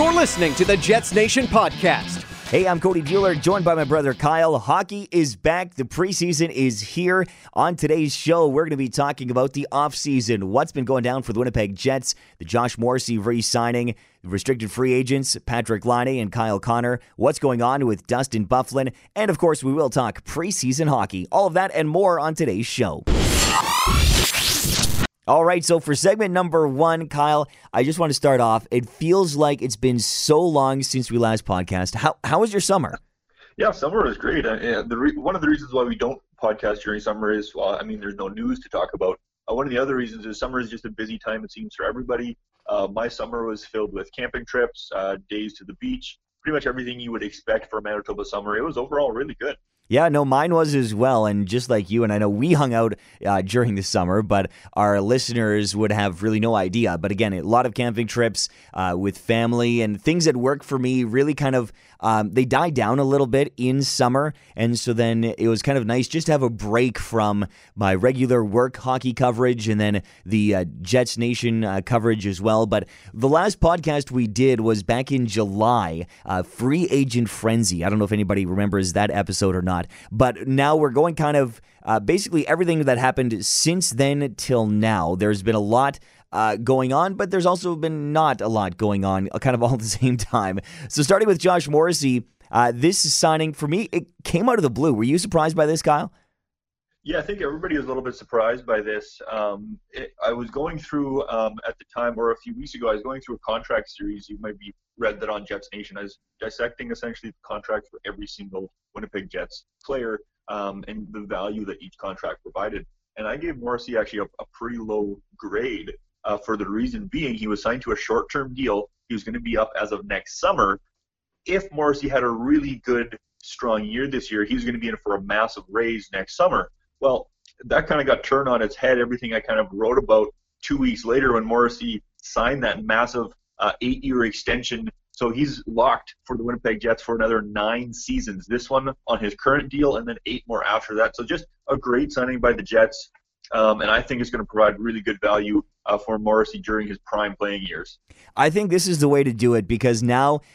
You're listening to the Jets Nation podcast. Hey, I'm Cody Dealer, joined by my brother Kyle. Hockey is back. The preseason is here. On today's show, we're going to be talking about the offseason, what's been going down for the Winnipeg Jets, the Josh Morrissey re-signing, restricted free agents Patrik Laine and Kyle Connor, what's going on with Dustin Byfuglien, and of course, we will talk preseason hockey. All of that and more on today's show. All right, so for segment number one, Kyle, I just want to start off. It feels like it's been so long since we last podcast. How was your summer? Yeah, summer was great. One of the reasons why we don't podcast during summer is, well, I mean, there's no news to talk about. One of the other reasons is summer is just a busy time, it seems, for everybody. My summer was filled with camping trips, days to the beach, pretty much everything you would expect for a Manitoba summer. It was overall really good. Yeah, no, mine was as well, and just like you, and I know we hung out during the summer, but our listeners would have really no idea. But again, a lot of camping trips with family, and things that work for me really kind of, they die down a little bit in summer, and so then it was kind of nice just to have a break from my regular work hockey coverage and then the Jets Nation coverage as well. But the last podcast we did was back in July, Free Agent Frenzy. I don't know if anybody remembers that episode or not. But now we're going kind of basically everything that happened since then till now. There's been a lot going on, but there's also been not a lot going on kind of all at the same time. So starting with Josh Morrissey, this signing for me, it came out of the blue. Were you surprised by this, Kyle? Yeah, I think everybody was a little bit surprised by this. I was going through at the time, or a few weeks ago, I was going through a contract series. You might be read that on Jets Nation. I was dissecting essentially the contract for every single Winnipeg Jets player and the value that each contract provided. And I gave Morrissey actually a pretty low grade for the reason being he was signed to a short-term deal. He was going to be up as of next summer. If Morrissey had a really good, strong year this year, he was going to be in for a massive raise next summer. Well, that kind of got turned on its head, everything I kind of wrote about 2 weeks later when Morrissey signed that massive 8-year extension. So he's locked for the Winnipeg Jets for another 9 seasons, this one on his current deal and then 8 more after that. So just a great signing by the Jets, and I think it's going to provide really good value for Morrissey during his prime playing years. I think this is the way to do it because now –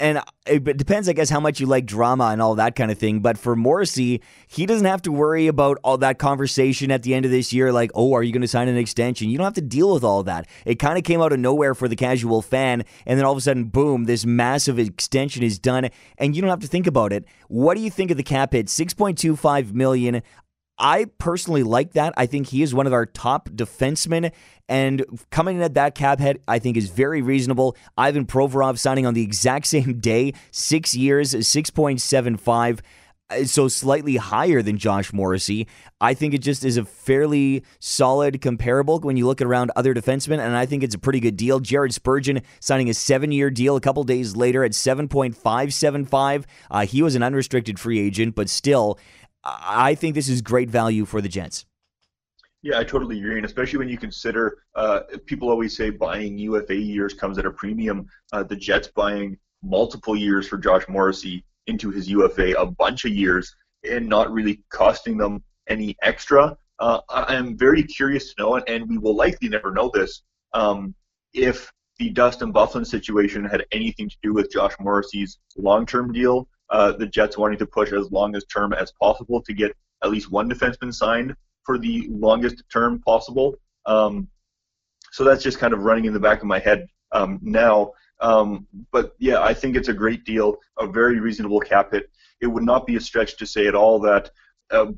and it depends, I guess, how much you like drama and all that kind of thing. But for Morrissey, he doesn't have to worry about all that conversation at the end of this year, like, oh, are you going to sign an extension? You don't have to deal with all that. It kind of came out of nowhere for the casual fan. And then all of a sudden, boom, this massive extension is done. And you don't have to think about it. What do you think of the cap hit? $6.25 million. I personally like that. I think he is one of our top defensemen, and coming in at that cap hit, I think is very reasonable. Ivan Provorov signing on the exact same day, 6 years, 6.75, so slightly higher than Josh Morrissey. I think it just is a fairly solid comparable when you look around other defensemen, and I think it's a pretty good deal. Jared Spurgeon signing a 7-year deal a couple days later at 7.575. He was an unrestricted free agent, but still, I think this is great value for the Jets. Yeah, I totally agree, and especially when you consider people always say buying UFA years comes at a premium. The Jets buying multiple years for Josh Morrissey into his UFA, a bunch of years, and not really costing them any extra. I'm very curious to know, and we will likely never know this, if the Dustin Byfuglien situation had anything to do with Josh Morrissey's long-term deal. The Jets wanting to push as long as term as possible to get at least one defenseman signed for the longest term possible. So that's just kind of running in the back of my head now. But yeah, I think it's a great deal, a very reasonable cap hit. It would not be a stretch to say at all that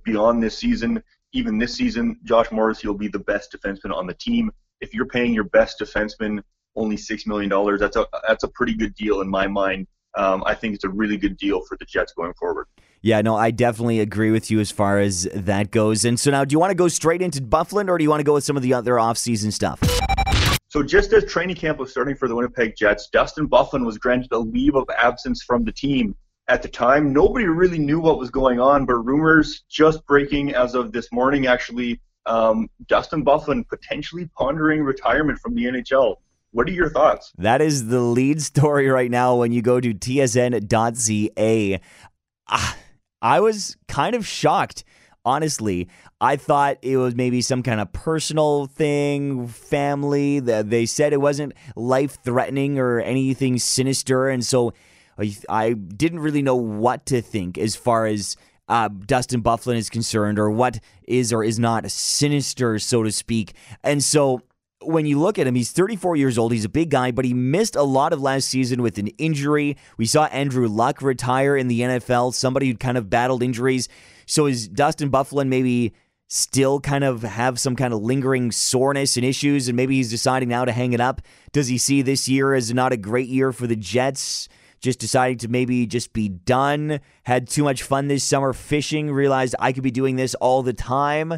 beyond this season, even this season, Josh Morrissey will be the best defenseman on the team. If you're paying your best defenseman only $6 million, that's a pretty good deal in my mind. I think it's a really good deal for the Jets going forward. Yeah, no, I definitely agree with you as far as that goes. And so now, do you want to go straight into Byfuglien, or do you want to go with some of the other offseason stuff? So just as training camp was starting for the Winnipeg Jets, Dustin Byfuglien was granted a leave of absence from the team. At the time, nobody really knew what was going on, but rumors just breaking as of this morning, actually, Dustin Byfuglien potentially pondering retirement from the NHL. What are your thoughts? That is the lead story right now when you go to tsn.ca. I was kind of shocked, honestly, I thought it was maybe some kind of personal thing, family. They said it wasn't life-threatening or anything sinister, and so I didn't really know what to think as far as Dustin Byfuglien is concerned, or what is or is not sinister, so to speak. And so when you look at him, he's 34 years old. He's a big guy, but he missed a lot of last season with an injury. We saw Andrew Luck retire in the NFL, somebody who kind of battled injuries. So is Dustin Byfuglien maybe still kind of have some kind of lingering soreness and issues, and maybe he's deciding now to hang it up? Does he see this year as not a great year for the Jets? Just deciding to maybe just be done, had too much fun this summer fishing, realized I could be doing this all the time.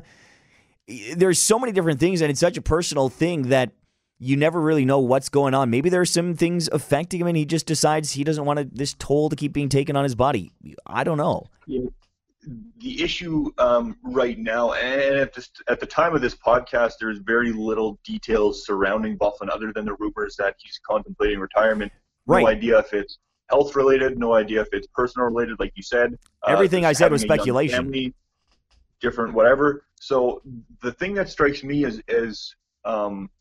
There's so many different things, and it's such a personal thing that you never really know what's going on. Maybe there are some things affecting him, and he just decides he doesn't want this toll to keep being taken on his body. I don't know. Yeah. The issue right now, and at the time of this podcast, there's very little details surrounding Byfuglien other than the rumors that he's contemplating retirement. Right. No idea if it's health-related, no idea if it's personal-related, like you said. Everything I said was speculation. Family, different, whatever. So the thing that strikes me as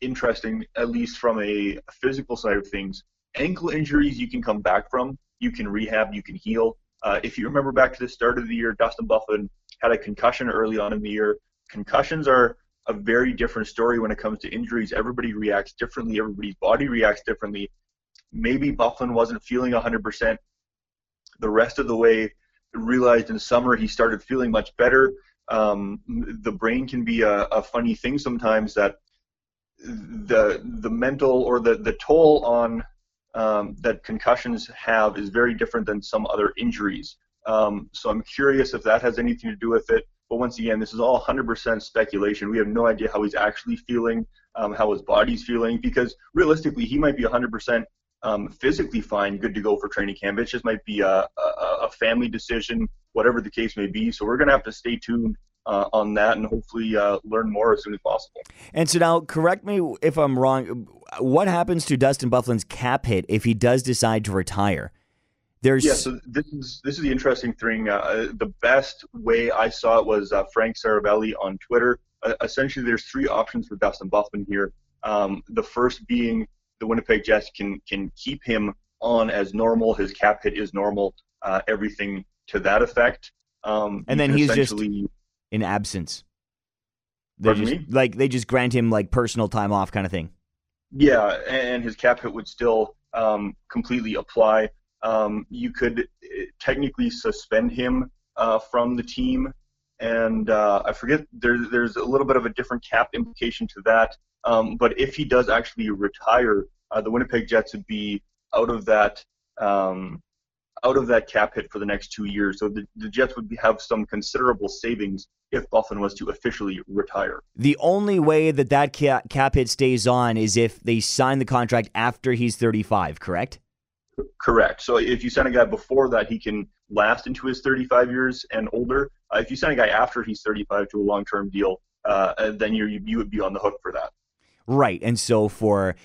interesting, at least from a physical side of things, ankle injuries you can come back from. You can rehab, you can heal. If you remember back to the start of the year, Dustin Byfuglien had a concussion early on in the year. Concussions are a very different story when it comes to injuries. Everybody reacts differently. Everybody's body reacts differently. Maybe Byfuglien wasn't feeling 100% the rest of the way, realized in summer he started feeling much better. The brain can be a funny thing sometimes, that the mental or the toll on that concussions have is very different than some other injuries. So I'm curious if that has anything to do with it. But once again, this is all 100% speculation. We have no idea how he's actually feeling, how his body's feeling, because realistically he might be 100% physically fine, good to go for training camp. It just might be a family decision, whatever the case may be. So we're going to have to stay tuned on that, and hopefully learn more as soon as possible. And so now, correct me if I'm wrong, what happens to Dustin Byfuglien's cap hit if he does decide to retire? So this is the interesting thing. The best way I saw it was Frank Seravalli on Twitter. Essentially, there's three options for Dustin Byfuglien here. The first being the Winnipeg Jets can keep him on as normal. His cap hit is normal, everything to that effect. And then he's just in absence. They just grant him like personal time off kind of thing. Yeah, and his cap hit would still completely apply. You could technically suspend him from the team. And I forget, there's a little bit of a different cap implication to that. But if he does actually retire, the Winnipeg Jets would be out of that cap hit for the next 2 years. So the Jets would have some considerable savings if Byfuglien was to officially retire. The only way that cap hit stays on is if they sign the contract after he's 35, correct? Correct. So if you sign a guy before that, he can last into his 35 years and older. If you sign a guy after he's 35 to a long-term deal, then you would be on the hook for that. Right, and so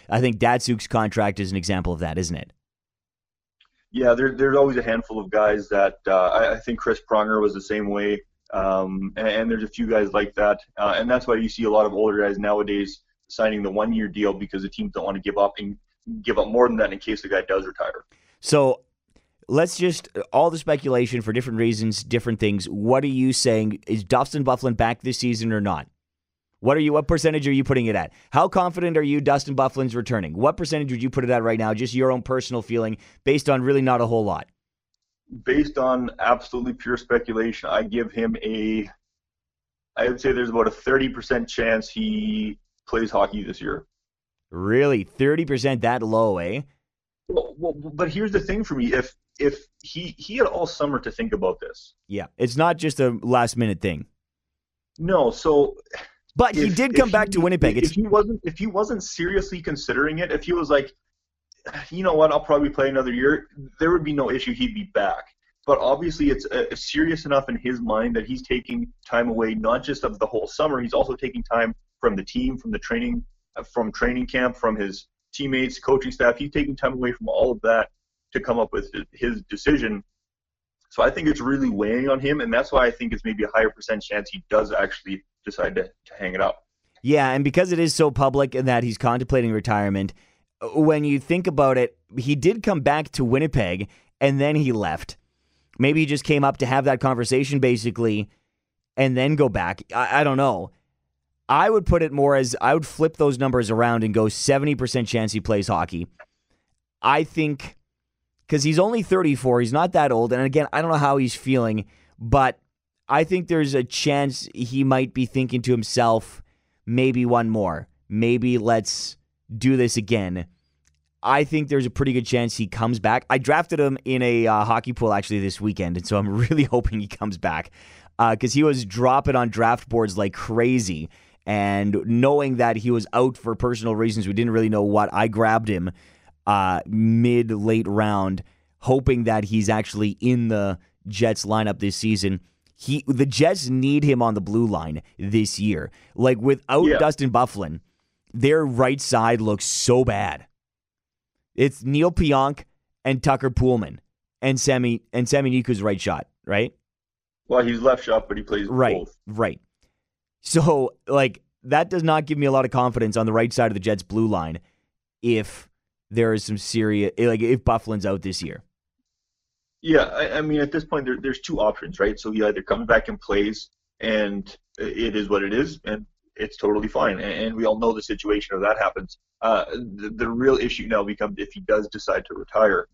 I think Datsuk's contract is an example of that, isn't it? Yeah, there's always a handful of guys that I think Chris Pronger was the same way, and there's a few guys like that, and that's why you see a lot of older guys nowadays signing the one-year deal, because the teams don't want to give up more than that in case the guy does retire. So let's just, all the speculation for different reasons, different things. What are you saying? Is Dustin Byfuglien back this season or not? What percentage are you putting it at? How confident are you Dustin Byfuglien's returning? What percentage would you put it at right now? Just your own personal feeling based on really not a whole lot. Based on absolutely pure speculation, I give him I would say there's about a 30% chance he plays hockey this year. Really? 30% that low, eh? Well, but here's the thing for me. If he had all summer to think about this. Yeah, it's not just a last-minute thing. No, so... But he did come back to Winnipeg. If he wasn't seriously considering it, if he was like, you know what, I'll probably play another year, there would be no issue. He'd be back. But obviously it's serious enough in his mind that he's taking time away, not just of the whole summer. He's also taking time from the team, from the training, from training camp, from his teammates, coaching staff. He's taking time away from all of that to come up with his decision. So I think it's really weighing on him, and that's why I think it's maybe a higher percent chance he does actually decide to hang it up. Yeah, and because it is so public and that he's contemplating retirement, when you think about it, he did come back to Winnipeg, and then he left. Maybe he just came up to have that conversation, basically, and then go back. I don't know. I would put it more as I would flip those numbers around and go 70% chance he plays hockey. I think, because he's only 34, he's not that old, and again, I don't know how he's feeling, but I think there's a chance he might be thinking to himself, maybe one more. Maybe let's do this again. I think there's a pretty good chance he comes back. I drafted him in a hockey pool actually this weekend, and so I'm really hoping he comes back because he was dropping on draft boards like crazy. And knowing that he was out for personal reasons, we didn't really know what. I grabbed him mid-late round, hoping that he's actually in the Jets lineup this season. The Jets need him on the blue line this year. Like, without Dustin Byfuglien, their right side looks so bad. It's Neil Pionk and Tucker Poolman and Sammy Niku's right shot, right? Well, he's left shot, but he plays both. Right. So, like, that does not give me a lot of confidence on the right side of the Jets' blue line if there is some serious, like, if Byfuglien's out this year. Yeah, I mean, at this point, there's two options, right? So he either comes back and plays, and it is what it is, and it's totally fine. And we all know the situation if that happens. The real issue now becomes if he does decide to retire.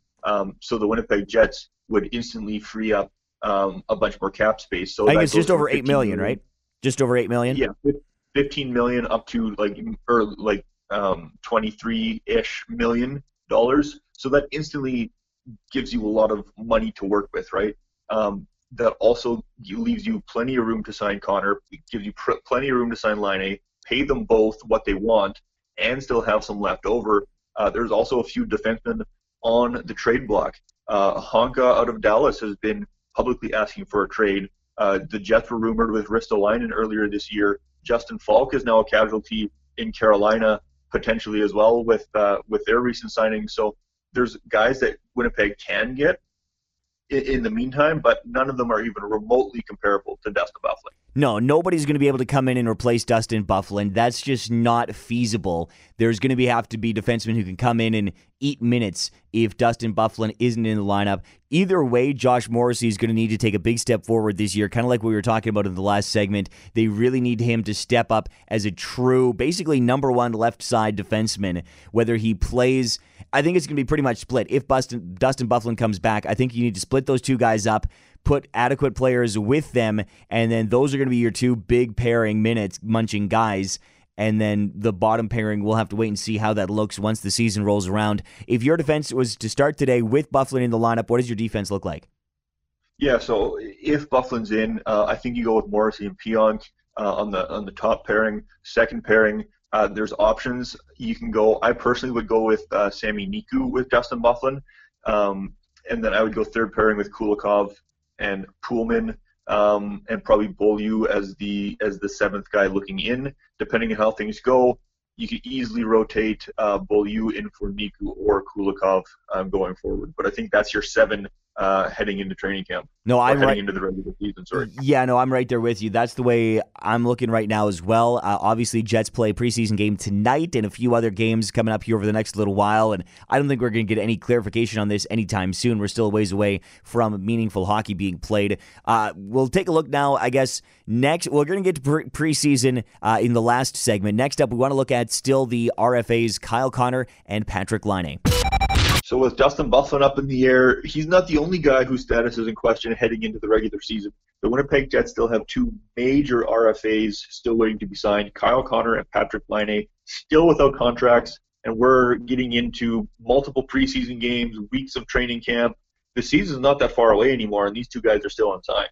So the Winnipeg Jets would instantly free up a bunch more cap space. So I think it's just over $8 million, right? Just over $8 million. Yeah, $15 million up to $23-ish million. So that instantly gives you a lot of money to work with, right? That also leaves you plenty of room to sign Connor. It gives you plenty of room to sign Laine. Pay them both what they want, and still have some left over. There's also a few defensemen on the trade block. Honka out of Dallas has been publicly asking for a trade. The Jets were rumored with Ristolainen earlier this year. Justin Falk is now a casualty in Carolina, potentially as well, with their recent signing. So there's guys that Winnipeg can get in the meantime, but none of them are even remotely comparable to Dustin Byfuglien. No, nobody's going to be able to come in and replace Dustin Byfuglien. That's just not feasible. There's going to have to be defensemen who can come in and eat minutes if Dustin Byfuglien isn't in the lineup. Either way, Josh Morrissey is going to need to take a big step forward this year, kind of like we were talking about in the last segment. They really need him to step up as a true, basically number one left side defenseman, whether he plays. I think it's going to be pretty much split. If Dustin Byfuglien comes back, I think you need to split those two guys up, put adequate players with them, and then those are going to be your two big pairing minutes munching guys, and then the bottom pairing, we'll have to wait and see how that looks once the season rolls around. If your defense was to start today with Byfuglien in the lineup, what does your defense look like? Yeah, so if Byfuglien's in, I think you go with Morrissey and Pionk on the top pairing, second pairing. There's options you can go. I personally would go with Sammy Niku with Dustin Byfuglien, and then I would go third pairing with Kulikov and Poolman, and probably Beaulieu as the seventh guy looking in. Depending on how things go, you could easily rotate Beaulieu in for Niku or Kulikov going forward. But I think that's your seven heading into training camp. No, I'm heading into the regular season. Sorry. Yeah, no, I'm right there with you. That's the way I'm looking right now as well. Obviously, Jets play a preseason game tonight and a few other games coming up here over the next little while. And I don't think we're going to get any clarification on this anytime soon. We're still a ways away from meaningful hockey being played. We'll take a look now, I guess, next. We're going to get to preseason in the last segment. Next up, we want to look at still the RFAs, Kyle Connor and Patrik Laine. So with Dustin Byfuglien up in the air, he's not the only guy whose status is in question heading into the regular season. The Winnipeg Jets still have two major RFAs still waiting to be signed, Kyle Connor and Patrik Laine, still without contracts, and we're getting into multiple preseason games, weeks of training camp. The season's not that far away anymore, and these two guys are still on time.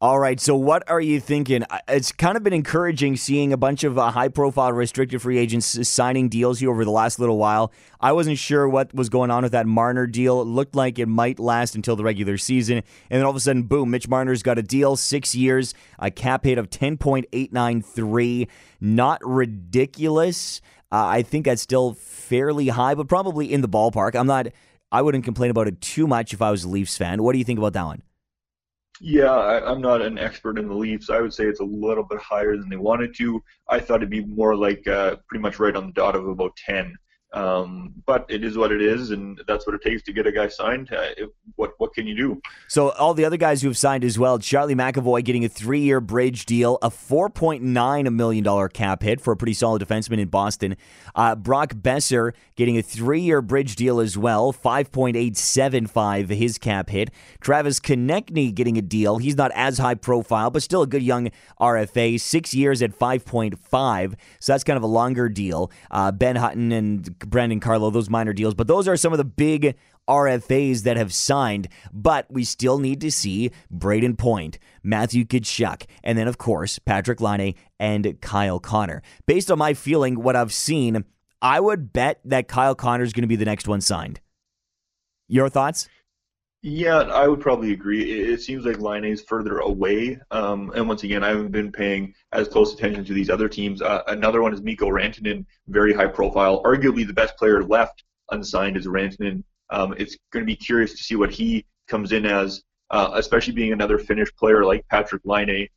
All right, so what are you thinking? It's kind of been encouraging seeing a bunch of high-profile restricted free agents signing deals here over the last little while. I wasn't sure what was going on with that Marner deal. It looked like it might last until the regular season, and then all of a sudden, boom, Mitch Marner's got a deal, 6 years, a cap hit of $10.893. Not ridiculous. I think that's still fairly high, but probably in the ballpark. I wouldn't complain about it too much if I was a Leafs fan. What do you think about that one? Yeah, I'm not an expert in the Leafs. I would say it's a little bit higher than they wanted to. I thought it'd be more like pretty much right on the dot of about 10. But it is what it is, and that's what it takes to get a guy signed. What can you do? So all the other guys who have signed as well, Charlie McAvoy getting a 3-year bridge deal, a $4.9 million cap hit for a pretty solid defenseman in Boston. Brock Boeser getting a 3-year bridge deal as well, $5.875 his cap hit. Travis Konecny getting a deal. He's not as high profile, but still a good young RFA, 6 years at 5.5, so that's kind of a longer deal. Ben Hutton and Brandon Carlo, those minor deals, but those are some of the big RFAs that have signed, but we still need to see Braden Point, Matthew Tkachuk, and then, of course, Patrik Laine and Kyle Connor. Based on my feeling, what I've seen, I would bet that Kyle Connor is going to be the next one signed. Your thoughts? Yeah, I would probably agree. It seems like Laine is further away. And once again, I haven't been paying as close attention to these other teams. Another one is Mikko Rantanen, very high profile. Arguably the best player left unsigned is Rantanen. It's going to be curious to see what he comes in as, especially being another Finnish player like Patrik Laine.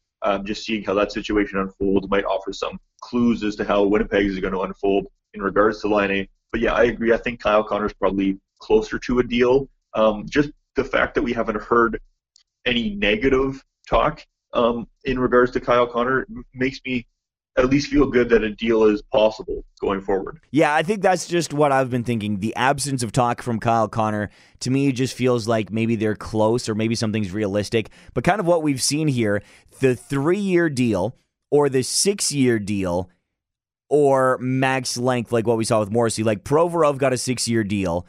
Just seeing how that situation unfolds might offer some clues as to how Winnipeg is going to unfold in regards to Laine. But yeah, I agree. I think Kyle Connor is probably closer to a deal. Just the fact that we haven't heard any negative talk in regards to Kyle Connor makes me at least feel good that a deal is possible going forward. Yeah, I think that's just what I've been thinking. The absence of talk from Kyle Connor, to me, just feels like maybe they're close or maybe something's realistic. But kind of what we've seen here, the 3-year deal or the 6-year deal or max length, like what we saw with Morrissey, like Provorov got a 6-year deal,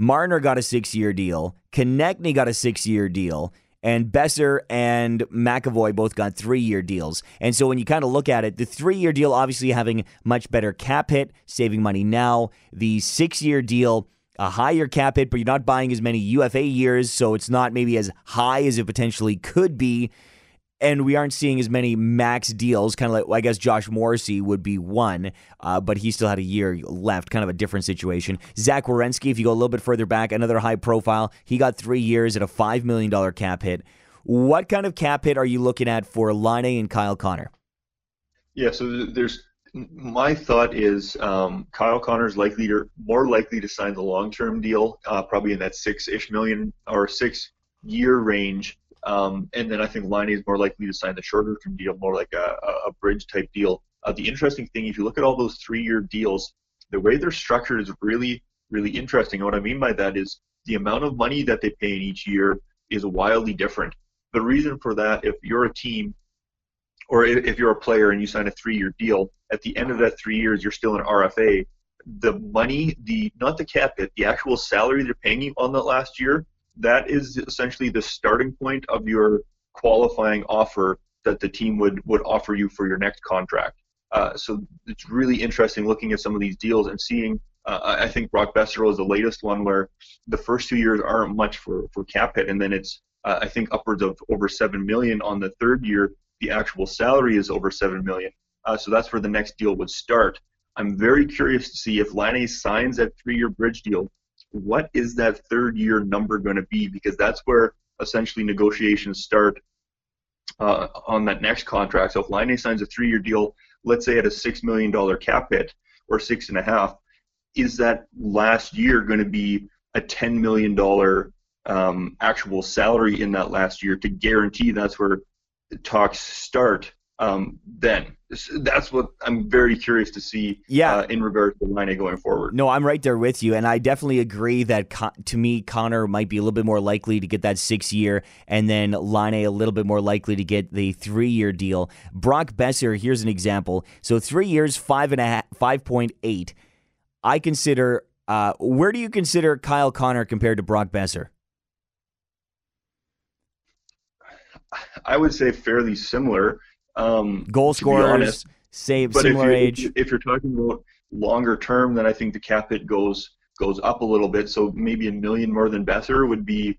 Marner got a 6-year deal, Konecny got a 6-year deal, and Boeser and McAvoy both got 3-year deals. And so when you kind of look at it, the 3-year deal obviously having much better cap hit, saving money now. The 6-year deal, a higher cap hit, but you're not buying as many UFA years, so it's not maybe as high as it potentially could be. And we aren't seeing as many max deals, kind of like, I guess Josh Morrissey would be one, but he still had a year left, kind of a different situation. Zach Werenski, if you go a little bit further back, another high profile, he got 3 years at a $5 million cap hit. What kind of cap hit are you looking at for Laine and Kyle Connor? Yeah, so there's my thought is Kyle Connor's likely to, more likely to sign the long-term deal, probably in that $6-ish million or $6-year range. And then I think Laine is more likely to sign the shorter-term deal, more like a bridge-type deal. The interesting thing, if you look at all those 3-year deals, the way they're structured is really, really interesting. And what I mean by that is the amount of money that they pay in each year is wildly different. The reason for that, if you're a team or if you're a player and you sign a 3-year deal, at the end of that 3 years, you're still an RFA. The money, not the cap hit, the actual salary they're paying you on that last year, that is essentially the starting point of your qualifying offer that the team would offer you for your next contract. So it's really interesting looking at some of these deals and seeing, I think Brock Boeser is the latest one where the first 2 years aren't much for cap hit, and then it's, I think, upwards of over $7 million on the third year. The actual salary is over $7 million. So that's where the next deal would start. I'm very curious to see if Laine signs that 3-year bridge deal. What is that third-year number going to be? Because that's where essentially negotiations start on that next contract. So if Laine signs a 3-year deal, let's say at a $6 million cap hit or 6.5, is that last year going to be a $10 million actual salary in that last year to guarantee that's where talks start? Then that's what I'm very curious to see in regards to Laine going forward. No, I'm right there with you, and I definitely agree that to me Connor might be a little bit more likely to get that 6-year, and then Laine a little bit more likely to get the 3-year deal. Brock Boeser, here's an example. So 3 years, 5.8. I consider. Where do you consider Kyle Connor compared to Brock Boeser? I would say fairly similar. Goal scorers, save, similar age. If you're talking about longer term, then I think the cap hit goes up a little bit. So maybe $1 million more than Boeser would be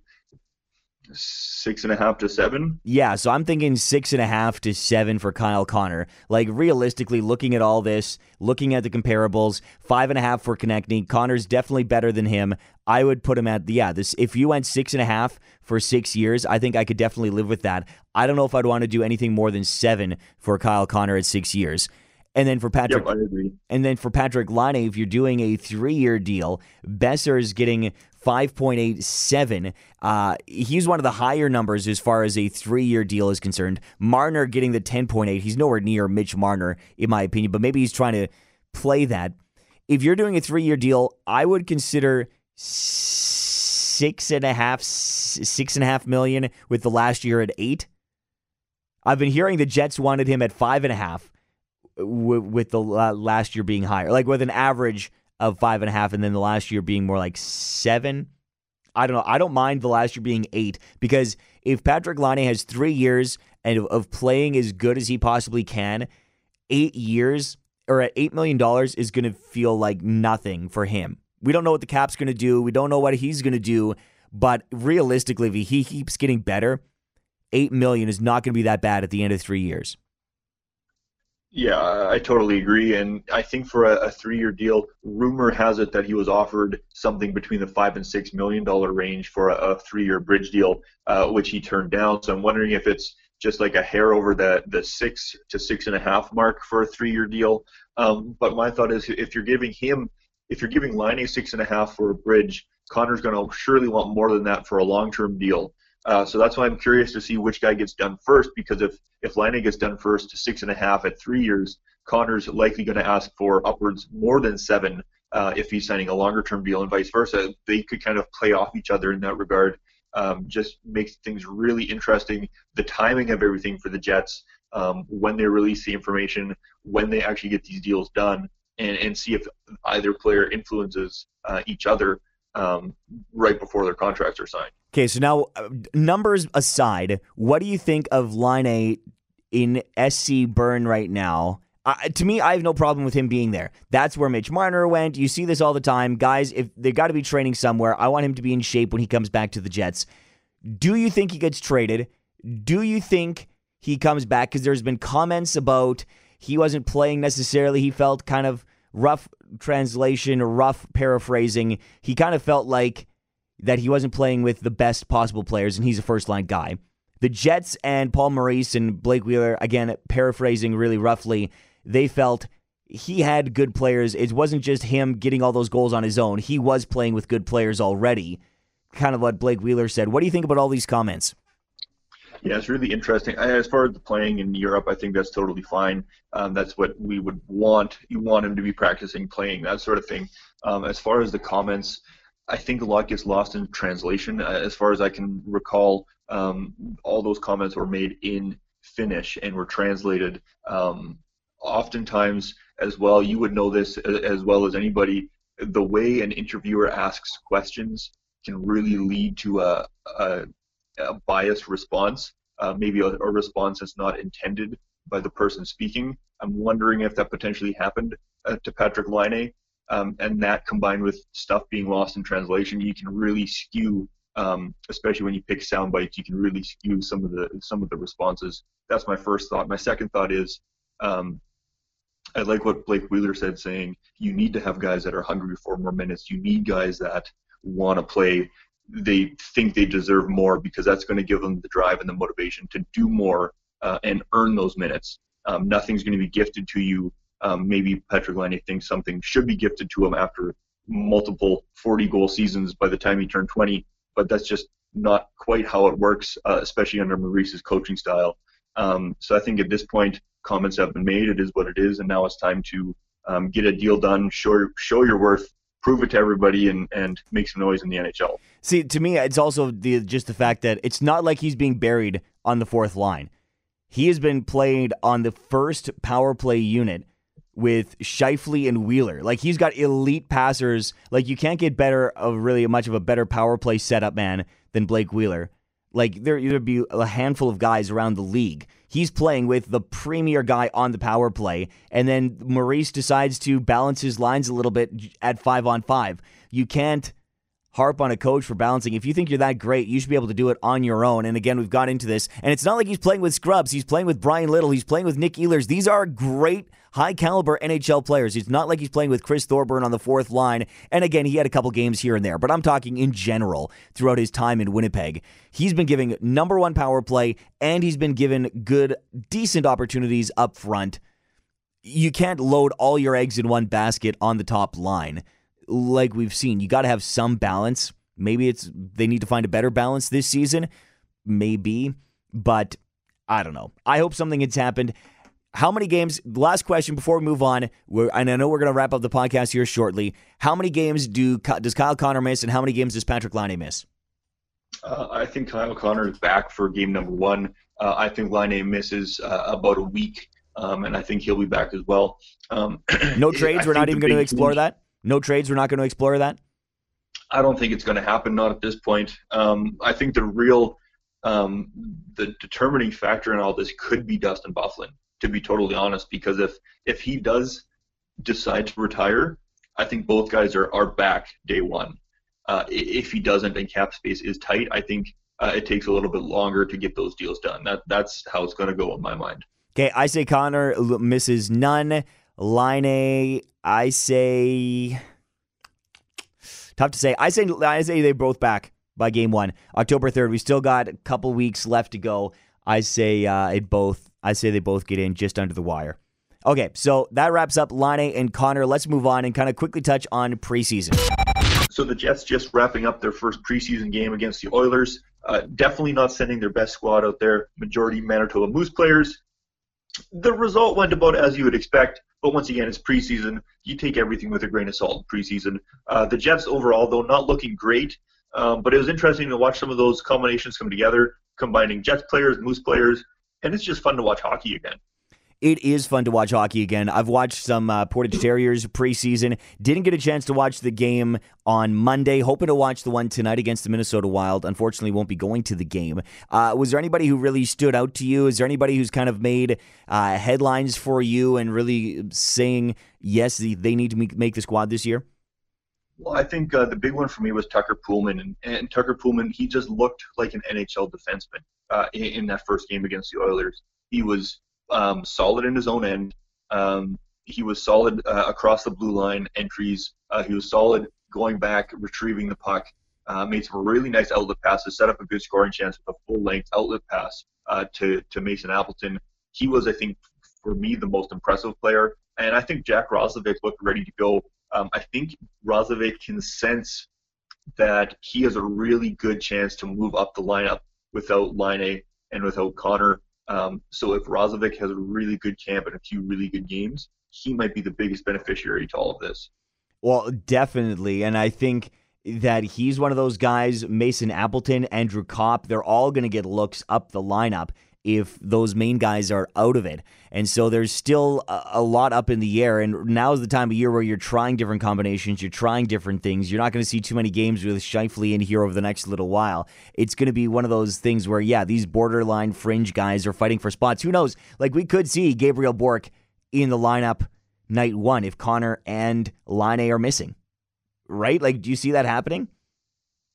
6.5 to 7? Yeah, so I'm thinking 6.5 to 7 for Kyle Connor. Like, realistically, looking at all this, looking at the comparables, 5.5 for Konecny. Connor's definitely better than him. I would put him at, this. If you went 6.5 for 6 years, I think I could definitely live with that. I don't know if I'd want to do anything more than 7 for Kyle Connor at 6 years. And then for Patrik, I agree. And then for Patrik Laine, if you're doing a 3-year deal, Boeser is getting 5.87. He's one of the higher numbers as far as a 3-year deal is concerned. Marner getting the 10.8. He's nowhere near Mitch Marner, in my opinion, but maybe he's trying to play that. If you're doing a 3-year deal, I would consider $6.5 million with the last year at 8. I've been hearing the Jets wanted him at 5.5. With the last year being higher, like with an average of 5.5, and then the last year being more like 7. I don't know. I don't mind the last year being 8, because if Patrik Laine has 3 years and of playing as good as he possibly can, 8 years or at $8 million is going to feel like nothing for him. We don't know what the cap's going to do. We don't know what he's going to do, but realistically, if he keeps getting better, $8 million is not going to be that bad at the end of 3 years. Yeah, I totally agree, and I think for a 3-year deal, rumor has it that he was offered something between the $5 and $6 million range for a 3-year bridge deal, which he turned down. So I'm wondering if it's just like a hair over the 6 to 6.5 mark for a 3-year deal. But my thought is, if you're giving Laine 6.5 for a bridge, Connor's going to surely want more than that for a long-term deal. So that's why I'm curious to see which guy gets done first, because if Laine gets done first to 6.5 at 3 years, Connor's likely going to ask for upwards more than 7 if he's signing a longer-term deal, and vice versa. They could kind of play off each other in that regard. Just makes things really interesting. The timing of everything for the Jets, when they release the information, when they actually get these deals done, and see if either player influences each other right before their contracts are signed. Okay, so now, numbers aside, what do you think of Laine in SC Bern right now? To me, I have no problem with him being there. That's where Mitch Marner went. You see this all the time. Guys, if they got to be training somewhere, I want him to be in shape when he comes back to the Jets. Do you think he gets traded? Do you think he comes back? Because there's been comments about he wasn't playing necessarily. He felt kind of rough translation, rough paraphrasing. He kind of felt like that he wasn't playing with the best possible players, and he's a first-line guy. The Jets and Paul Maurice and Blake Wheeler, again, paraphrasing really roughly, they felt he had good players. It wasn't just him getting all those goals on his own. He was playing with good players already, kind of what Blake Wheeler said. What do you think about all these comments? Yeah, it's really interesting. As far as the playing in Europe, I think that's totally fine. That's what we would want. You want him to be practicing, playing, that sort of thing. As far as the comments, I think a lot gets lost in translation. As far as I can recall, all those comments were made in Finnish and were translated. Oftentimes, as well, you would know this as well as anybody, the way an interviewer asks questions can really lead to a biased response, maybe a response that's not intended by the person speaking. I'm wondering if that potentially happened to Patrik Laine. And that, combined with stuff being lost in translation, you can really skew, especially when you pick sound bites, you can really skew some of the responses. That's my first thought. My second thought is, I like what Blake Wheeler said, saying you need to have guys that are hungry for more minutes. You need guys that want to play. They think they deserve more, because that's going to give them the drive and the motivation to do more and earn those minutes. Nothing's going to be gifted to you. Maybe Patrik Laine thinks something should be gifted to him after multiple 40-goal seasons by the time he turned 20, but that's just not quite how it works, especially under Maurice's coaching style. So I think at this point, comments have been made. It is what it is, and now it's time to get a deal done, show your worth, prove it to everybody, and make some noise in the NHL. See, to me, it's also just the fact that it's not like he's being buried on the fourth line. He has been played on the first power play unit with Scheifele and Wheeler. Like, he's got elite passers. Like, you can't get better of really much of a better power play setup man than Blake Wheeler. Like, there'd be a handful of guys around the league. He's playing with the premier guy on the power play, and then Maurice decides to balance his lines a little bit at 5-on-5. You can't harp on a coach for balancing. If you think you're that great, you should be able to do it on your own. And again, we've got into this. And it's not like he's playing with scrubs. He's playing with Brian Little. He's playing with Nick Ehlers. These are great, high-caliber NHL players. It's not like he's playing with Chris Thorburn on the fourth line. And again, he had a couple games here and there. But I'm talking in general throughout his time in Winnipeg. He's been given number one power play, and he's been given good, decent opportunities up front. You can't load all your eggs in one basket on the top line. Like we've seen, you got to have some balance. Maybe it's they need to find a better balance this season. Maybe. But I don't know. I hope something has happened. How many games, last question before we move on, and I know we're going to wrap up the podcast here shortly. How many games does Kyle Connor miss, and how many games does Patrik Laine miss? I think Kyle Connor is back for game number one. I think Laine misses about a week, and I think he'll be back as well. No trades? We're not even going to explore that? No trades? We're not going to explore that? I don't think it's going to happen, not at this point. I think the real the determining factor in all this could be Dustin Byfuglien, to be totally honest, because if he does decide to retire, I think both guys are back day one. If he doesn't and cap space is tight, I think it takes a little bit longer to get those deals done. That's how it's going to go in my mind. Okay, I say Connor misses none. Laine, I say, tough to say. I say they both back by game one, October 3rd. We still got a couple weeks left to go. I say they both get in just under the wire. Okay, so that wraps up Laine and Connor. Let's move on and kind of quickly touch on preseason. So the Jets just wrapping up their first preseason game against the Oilers. Definitely not sending their best squad out there. Majority Manitoba Moose players. The result went about as you would expect. But once again, it's preseason. You take everything with a grain of salt in preseason. The Jets overall, though, not looking great. But it was interesting to watch some of those combinations come together, combining Jets players, Moose players, and it's just fun to watch hockey again. It is fun to watch hockey again. I've watched some Portage Terriers preseason. Didn't get a chance to watch the game on Monday. Hoping to watch the one tonight against the Minnesota Wild. Unfortunately, won't be going to the game. Was there anybody who really stood out to you? Is there anybody who's kind of made headlines for you and really saying, yes, they need to make the squad this year? Well, I think the big one for me was Tucker Poolman. And Tucker Poolman, he just looked like an NHL defenseman in that first game against the Oilers. He was solid in his own end. He was solid across the blue line entries. He was solid going back, retrieving the puck. Made some really nice outlet passes, set up a good scoring chance with a full-length outlet pass to Mason Appleton. He was, I think, for me, the most impressive player. And I think Jack Roslovic looked ready to go. I think Roslovic can sense that he has a really good chance to move up the lineup without Laine and without Connor. So if Roslovic has a really good camp and a few really good games, he might be the biggest beneficiary to all of this. Well, definitely. And I think that he's one of those guys, Mason Appleton, Andrew Kopp, they're all going to get looks up the lineup if those main guys are out of it. And so there's still a lot up in the air. And now is the time of year where you're trying different combinations. You're trying different things. You're not going to see too many games with Scheifele in here over the next little while. It's going to be one of those things where, yeah, these borderline fringe guys are fighting for spots. Who knows? Like, we could see Gabriel Bourque in the lineup night one if Connor and Laine are missing. Right? Like, do you see that happening?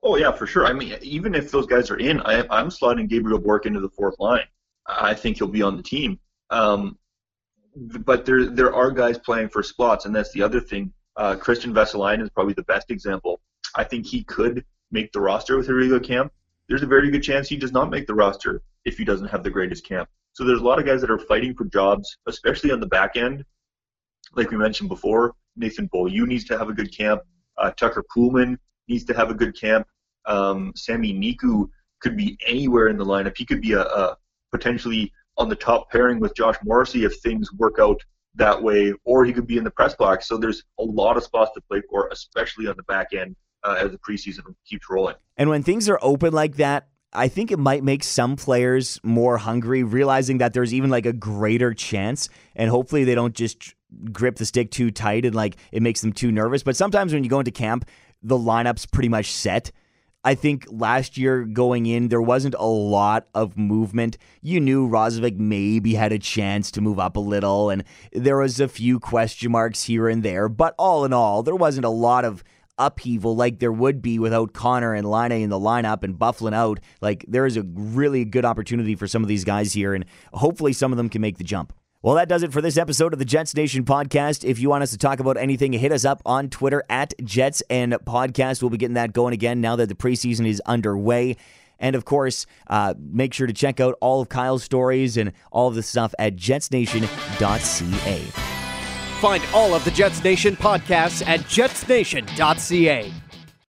Oh, yeah, for sure. I mean, even if those guys are in, I'm slotting Gabriel Bourque into the fourth line. I think he'll be on the team. But there are guys playing for spots, and that's the other thing. Christian Vesalainen is probably the best example. I think he could make the roster with a really good camp. There's a very good chance he does not make the roster if he doesn't have the greatest camp. So there's a lot of guys that are fighting for jobs, especially on the back end. Like we mentioned before, Nathan Beaulieu needs to have a good camp. Tucker Poolman needs to have a good camp. Sammy Niku could be anywhere in the lineup. He could be a potentially on the top pairing with Josh Morrissey if things work out that way, or he could be in the press box. So there's a lot of spots to play for, especially on the back end as the preseason keeps rolling. And when things are open like that, I think it might make some players more hungry, realizing that there's even like a greater chance, and hopefully they don't just grip the stick too tight and like it makes them too nervous. But sometimes when you go into camp, the lineup's pretty much set. I think last year going in, there wasn't a lot of movement. You knew Roslovic maybe had a chance to move up a little, and there was a few question marks here and there. But all in all, there wasn't a lot of upheaval like there would be without Connor and Laine in the lineup and Byfuglien out. Like, there is a really good opportunity for some of these guys here, and hopefully some of them can make the jump. Well, that does it for this episode of the Jets Nation podcast. If you want us to talk about anything, hit us up on Twitter at Jets and Podcast. We'll be getting that going again now that the preseason is underway. And of course, make sure to check out all of Kyle's stories and all of the stuff at JetsNation.ca. Find all of the Jets Nation podcasts at JetsNation.ca.